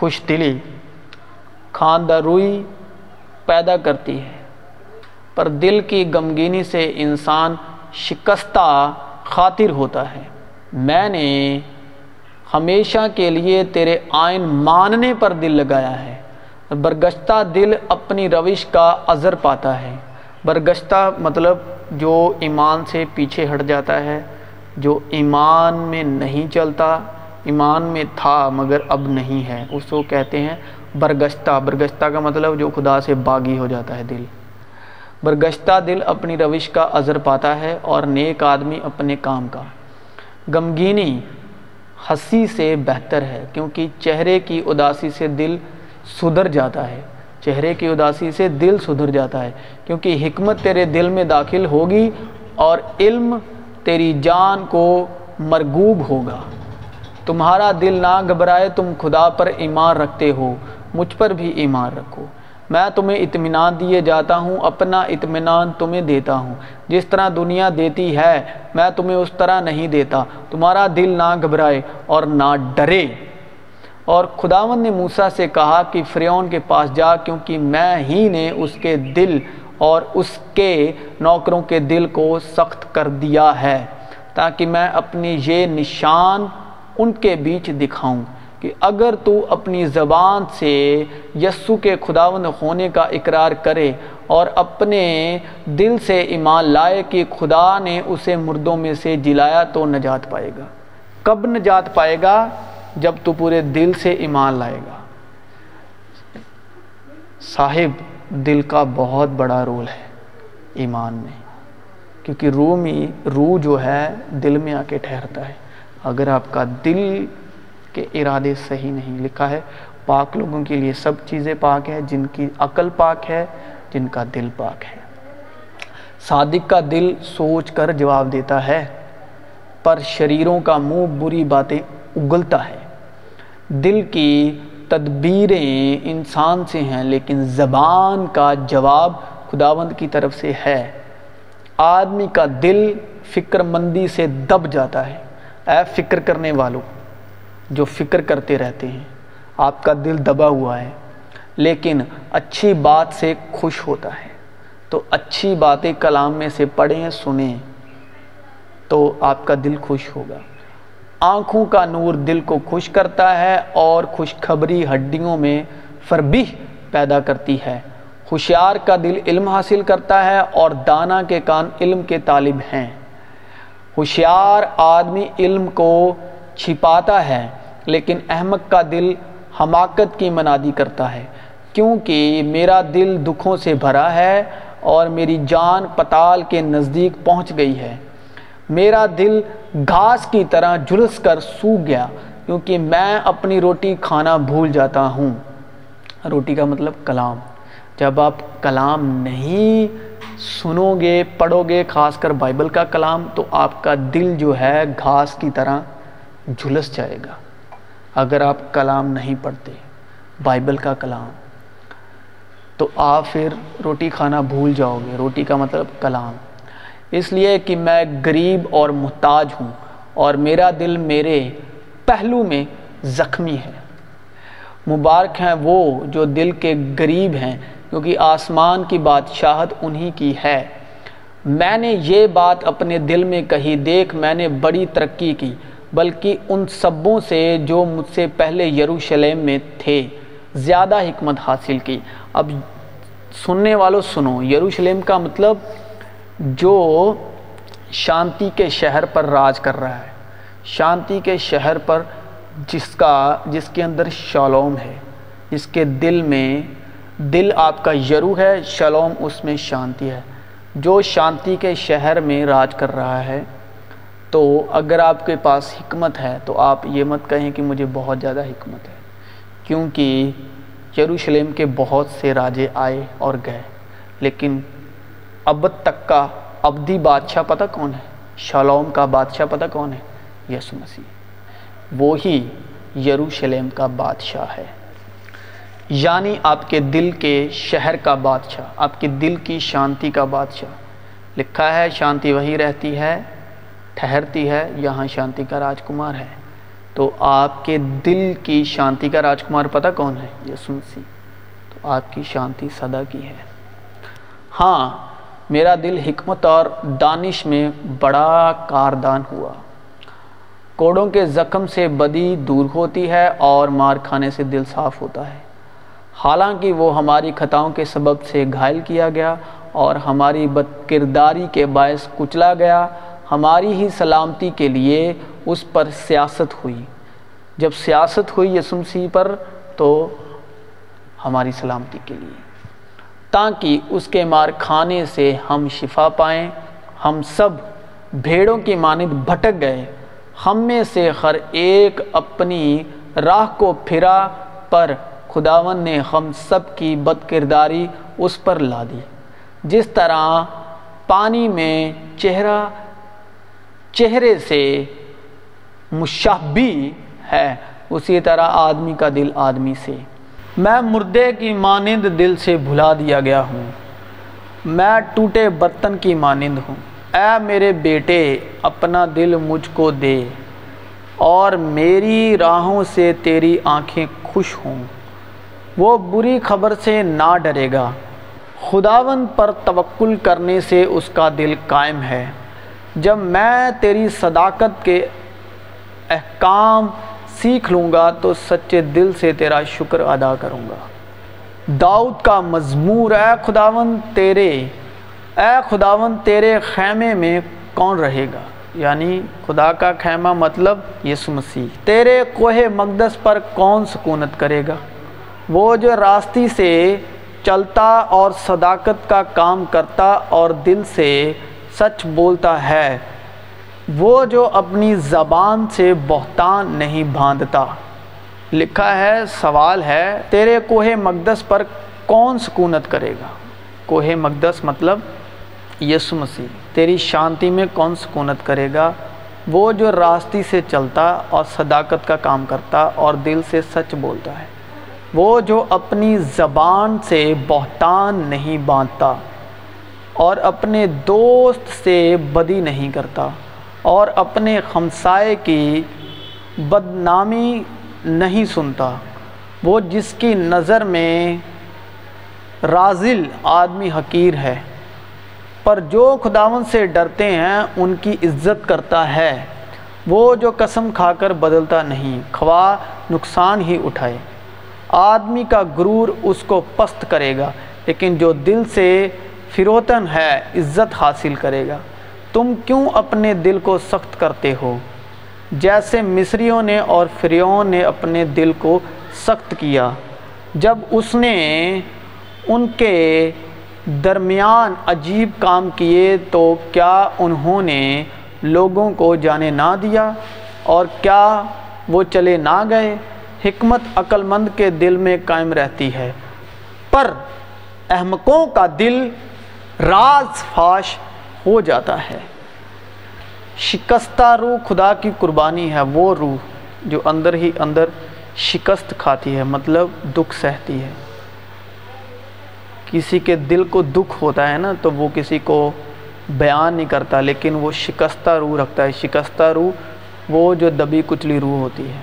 خوش دلی، خواندہ روئی پیدا کرتی ہے، پر دل کی غمگینی سے انسان شکستہ خاطر ہوتا ہے۔ میں نے ہمیشہ کے لیے تیرے آئین ماننے پر دل لگایا ہے، برگشتہ دل اپنی روش کا اثر پاتا ہے۔ برگشتہ مطلب جو ایمان سے پیچھے ہٹ جاتا ہے، جو ایمان میں نہیں چلتا، ایمان میں تھا مگر اب نہیں ہے، اس کو کہتے ہیں برگشتہ۔ برگشتہ کا مطلب جو خدا سے باغی ہو جاتا ہے دل۔ برگشتہ دل اپنی روش کا اثر پاتا ہے اور نیک آدمی اپنے کام کا۔ غمگینی ہنسی سے بہتر ہے، کیونکہ چہرے کی اداسی سے دل سدھر جاتا ہے، چہرے کی اداسی سے دل سدھر جاتا ہے، کیونکہ حکمت تیرے دل میں داخل ہوگی اور علم تیری جان کو مرغوب ہوگا۔ تمہارا دل نہ گھبرائے، تم خدا پر ایمان رکھتے ہو، مجھ پر بھی ایمان رکھو، میں تمہیں اطمینان دیے جاتا ہوں، اپنا اطمینان تمہیں دیتا ہوں، جس طرح دنیا دیتی ہے میں تمہیں اس طرح نہیں دیتا، تمہارا دل نہ گھبرائے اور نہ ڈرے۔ اور خداوند نے موسیٰ سے کہا کہ فرعون کے پاس جا، کیونکہ میں ہی نے اس کے دل اور اس کے نوکروں کے دل کو سخت کر دیا ہے، تاکہ میں اپنی یہ نشان ان کے بیچ دکھاؤں کہ اگر تو اپنی زبان سے یسوع کے خداوند ہونے کا اقرار کرے اور اپنے دل سے ایمان لائے کہ خدا نے اسے مردوں میں سے جلایا، تو نجات پائے گا۔ کب نجات پائے گا؟ جب تو پورے دل سے ایمان لائے گا۔ صاحب، دل کا بہت بڑا رول ہے ایمان میں، کیونکہ روح جو ہے دل میں آ کے ٹھہرتا ہے۔ اگر آپ کا دل کے ارادے صحیح نہیں، لکھا ہے پاک لوگوں کے لیے سب چیزیں پاک ہیں، جن کی عقل پاک ہے، جن کا دل پاک ہے۔ صادق کا دل سوچ کر جواب دیتا ہے، پر شریروں کا منہ بری باتیں اگلتا ہے۔ دل کی تدبیریں انسان سے ہیں، لیکن زبان کا جواب خداوند کی طرف سے ہے۔ آدمی کا دل فکر مندی سے دب جاتا ہے۔ اے فکر کرنے والوں جو فکر کرتے رہتے ہیں، آپ کا دل دبا ہوا ہے لیکن اچھی بات سے خوش ہوتا ہے، تو اچھی باتیں کلام میں سے پڑھیں سنیں تو آپ کا دل خوش ہوگا۔ آنکھوں کا نور دل کو خوش کرتا ہے اور خوشخبری ہڈیوں میں فربیح پیدا کرتی ہے۔ ہوشیار کا دل علم حاصل کرتا ہے اور دانا کے کان علم کے طالب ہیں۔ ہوشیار آدمی علم کو چھپاتا ہے، لیکن احمق کا دل حماقت کی منادی کرتا ہے، کیونکہ میرا دل دکھوں سے بھرا ہے اور میری جان پتال کے نزدیک پہنچ گئی ہے، میرا دل گھاس کی طرح جلس کر سوکھ گیا، کیونکہ میں اپنی روٹی کھانا بھول جاتا ہوں۔ روٹی کا مطلب کلام۔ جب آپ کلام نہیں سنو گے، پڑھو گے، خاص کر بائبل کا کلام، تو آپ کا دل جو ہے گھاس کی طرح جھلس جائے گا۔ اگر آپ کلام نہیں پڑھتے، بائبل کا کلام، تو آپ پھر روٹی کھانا بھول جاؤ گے۔ روٹی کا مطلب کلام، اس لیے کہ میں غریب اور محتاج ہوں اور میرا دل میرے پہلو میں زخمی ہے۔ مبارک ہیں وہ جو دل کے غریب ہیں، کیونکہ آسمان کی بادشاہت انہی کی ہے۔ میں نے یہ بات اپنے دل میں کہی، دیکھ میں نے بڑی ترقی کی، بلکہ ان سبوں سے جو مجھ سے پہلے یروشلم میں تھے زیادہ حکمت حاصل کی۔ اب سننے والوں سنو، یروشلم کا مطلب جو شانتی کے شہر پر راج کر رہا ہے، شانتی کے شہر پر، جس کے اندر شالوم ہے، جس کے دل میں، دل آپ کا یرو ہے، شالوم اس میں شانتی ہے، جو شانتی کے شہر میں راج کر رہا ہے۔ تو اگر آپ کے پاس حکمت ہے تو آپ یہ مت کہیں کہ مجھے بہت زیادہ حکمت ہے، کیونکہ یروشلم کے بہت سے راجے آئے اور گئے، لیکن اب تک کا ابدی بادشاہ پتہ کون ہے؟ شالوم کا بادشاہ پتہ کون ہے؟ یسوع مسیح، وہی یروشلم کا بادشاہ ہے۔ یعنی آپ کے دل کے شہر کا بادشاہ، آپ کے دل کی شانتی کا بادشاہ۔ لکھا ہے شانتی وہی رہتی ہے، ٹھہرتی ہے، یہاں شانتی کا راج کمار ہے۔ تو آپ کے دل کی شانتی کا راجکمار پتہ کون ہے؟ یسوع مسیح. تو آپ کی شانتی صدا کی ہے. ہاں میرا دل حکمت اور دانش میں بڑا کاردان ہوا. کوڑوں کے زخم سے بدی دور ہوتی ہے اور مار کھانے سے دل صاف ہوتا ہے. حالانکہ وہ ہماری خطاؤں کے سبب سے گھائل کیا گیا اور ہماری بد کرداری کے باعث کچلا گیا. ہماری ہی سلامتی کے لیے اس پر سیاست ہوئی. جب سیاست ہوئی یسوع مسیح پر تو ہماری سلامتی کے لیے، تاکہ اس کے مار کھانے سے ہم شفا پائیں. ہم سب بھیڑوں کی مانند بھٹک گئے، ہم میں سے ہر ایک اپنی راہ کو پھرا، پر خداوند نے ہم سب کی بد کرداری اس پر لا دی. جس طرح پانی میں چہرے سے مشابہ ہے، اسی طرح آدمی کا دل آدمی سے. میں مردے کی مانند دل سے بھلا دیا گیا ہوں، میں ٹوٹے برتن کی مانند ہوں. اے میرے بیٹے، اپنا دل مجھ کو دے اور میری راہوں سے تیری آنکھیں خوش ہوں. وہ بری خبر سے نہ ڈرے گا، خداوند پر توکل کرنے سے اس کا دل قائم ہے. جب میں تیری صداقت کے احکام سیکھ لوں گا تو سچے دل سے تیرا شکر ادا کروں گا. داؤد کا مزمور. اے خداوند تیرے خیمے میں کون رہے گا؟ یعنی خدا کا خیمہ مطلب یسوع مسیح. تیرے کوہ مقدس پر کون سکونت کرے گا؟ وہ جو راستی سے چلتا اور صداقت کا کام کرتا اور دل سے سچ بولتا ہے، وہ جو اپنی زبان سے بہتان نہیں باندھتا. لکھا ہے، سوال ہے، تیرے کوہ مقدس پر کون سکونت کرے گا؟ کوہ مقدس مطلب یسوع مسیح. تیری شانتی میں کون سکونت کرے گا؟ وہ جو راستی سے چلتا اور صداقت کا کام کرتا اور دل سے سچ بولتا ہے، وہ جو اپنی زبان سے بہتان نہیں باندھتا اور اپنے دوست سے بدی نہیں کرتا اور اپنے ہمسائے کی بدنامی نہیں سنتا. وہ جس کی نظر میں رازل آدمی حقیر ہے، پر جو خداوند سے ڈرتے ہیں ان کی عزت کرتا ہے. وہ جو قسم کھا کر بدلتا نہیں، خواہ نقصان ہی اٹھائے. آدمی کا غرور اس کو پست کرے گا، لیکن جو دل سے فروتن ہے عزت حاصل کرے گا. تم کیوں اپنے دل کو سخت کرتے ہو، جیسے مصریوں نے اور فرعون نے اپنے دل کو سخت کیا جب اس نے ان کے درمیان عجیب کام کیے؟ تو کیا انہوں نے لوگوں کو جانے نہ دیا اور کیا وہ چلے نہ گئے؟ حکمت عقل مند کے دل میں قائم رہتی ہے، پر احمقوں کا دل راز فاش ہو جاتا ہے. شکستہ روح خدا کی قربانی ہے. وہ روح جو اندر ہی اندر شکست کھاتی ہے، مطلب دکھ سہتی ہے. کسی کے دل کو دکھ ہوتا ہے نا، تو وہ کسی کو بیان نہیں کرتا، لیکن وہ شکستہ روح رکھتا ہے. شکستہ روح وہ جو دبی کچلی روح ہوتی ہے.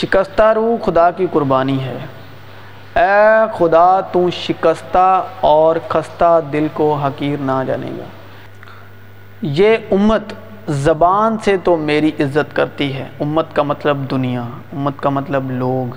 شکستہ روح خدا کی قربانی ہے. اے خدا، تو شکستہ اور خستہ دل کو حقیر نہ جانے گا. یہ امت زبان سے تو میری عزت کرتی ہے. امت کا مطلب دنیا، امت کا مطلب لوگ.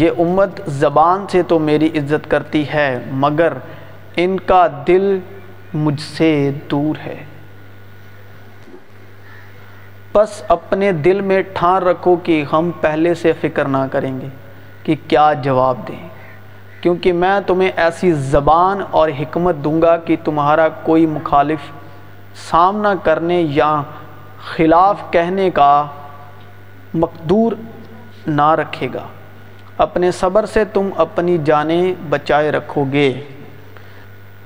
یہ امت زبان سے تو میری عزت کرتی ہے، مگر ان کا دل مجھ سے دور ہے. بس اپنے دل میں ٹھان رکھو کہ ہم پہلے سے فکر نہ کریں گے کہ کیا جواب دیں، کیونکہ میں تمہیں ایسی زبان اور حکمت دوں گا کہ تمہارا کوئی مخالف سامنا کرنے یا خلاف کہنے کا مقدور نہ رکھے گا. اپنے صبر سے تم اپنی جانیں بچائے رکھو گے.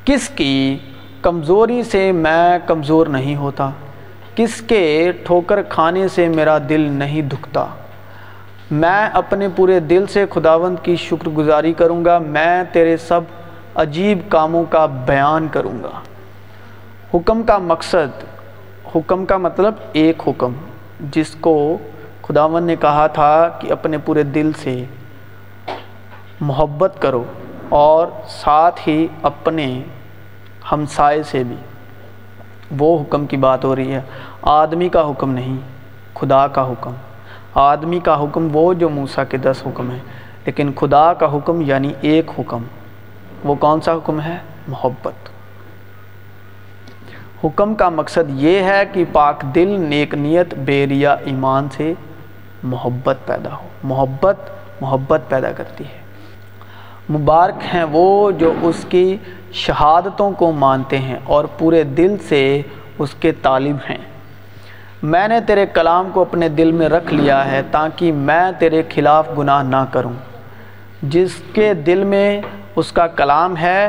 کس کی کمزوری سے میں کمزور نہیں ہوتا، کس کے ٹھوکر کھانے سے میرا دل نہیں دکھتا. میں اپنے پورے دل سے خداوند کی شکر گزاری کروں گا. میں تیرے سب عجیب کاموں کا بیان کروں گا. حکم کا مقصد، حکم کا مطلب ایک حکم، جس کو خداوند نے کہا تھا کہ اپنے پورے دل سے محبت کرو اور ساتھ ہی اپنے ہمسائے سے بھی، وہ حکم کی بات ہو رہی ہے، آدمی کا حکم نہیں، خدا کا حکم۔ آدمی کا حکم وہ جو موسیٰ کے 10 حکم ہیں، لیکن خدا کا حکم یعنی ایک حکم، وہ کون سا حکم ہے؟ محبت۔ حکم کا مقصد یہ ہے کہ پاک دل، نیک نیت، بے ریا ایمان سے محبت پیدا ہو۔ محبت محبت پیدا کرتی ہے۔ مبارک ہیں وہ جو اس کی شہادتوں کو مانتے ہیں اور پورے دل سے اس کے طالب ہیں۔ میں نے تیرے کلام کو اپنے دل میں رکھ لیا ہے تاکہ میں تیرے خلاف گناہ نہ کروں۔ جس کے دل میں اس کا کلام ہے،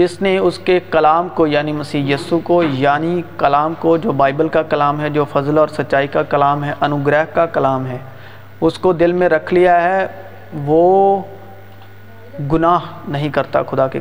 جس نے اس کے کلام کو یعنی مسیح یسو کو، یعنی کلام کو جو بائبل کا کلام ہے، جو فضل اور سچائی کا کلام ہے، انوگرہ کا کلام ہے، اس کو دل میں رکھ لیا ہے، وہ گناہ نہیں کرتا خدا کے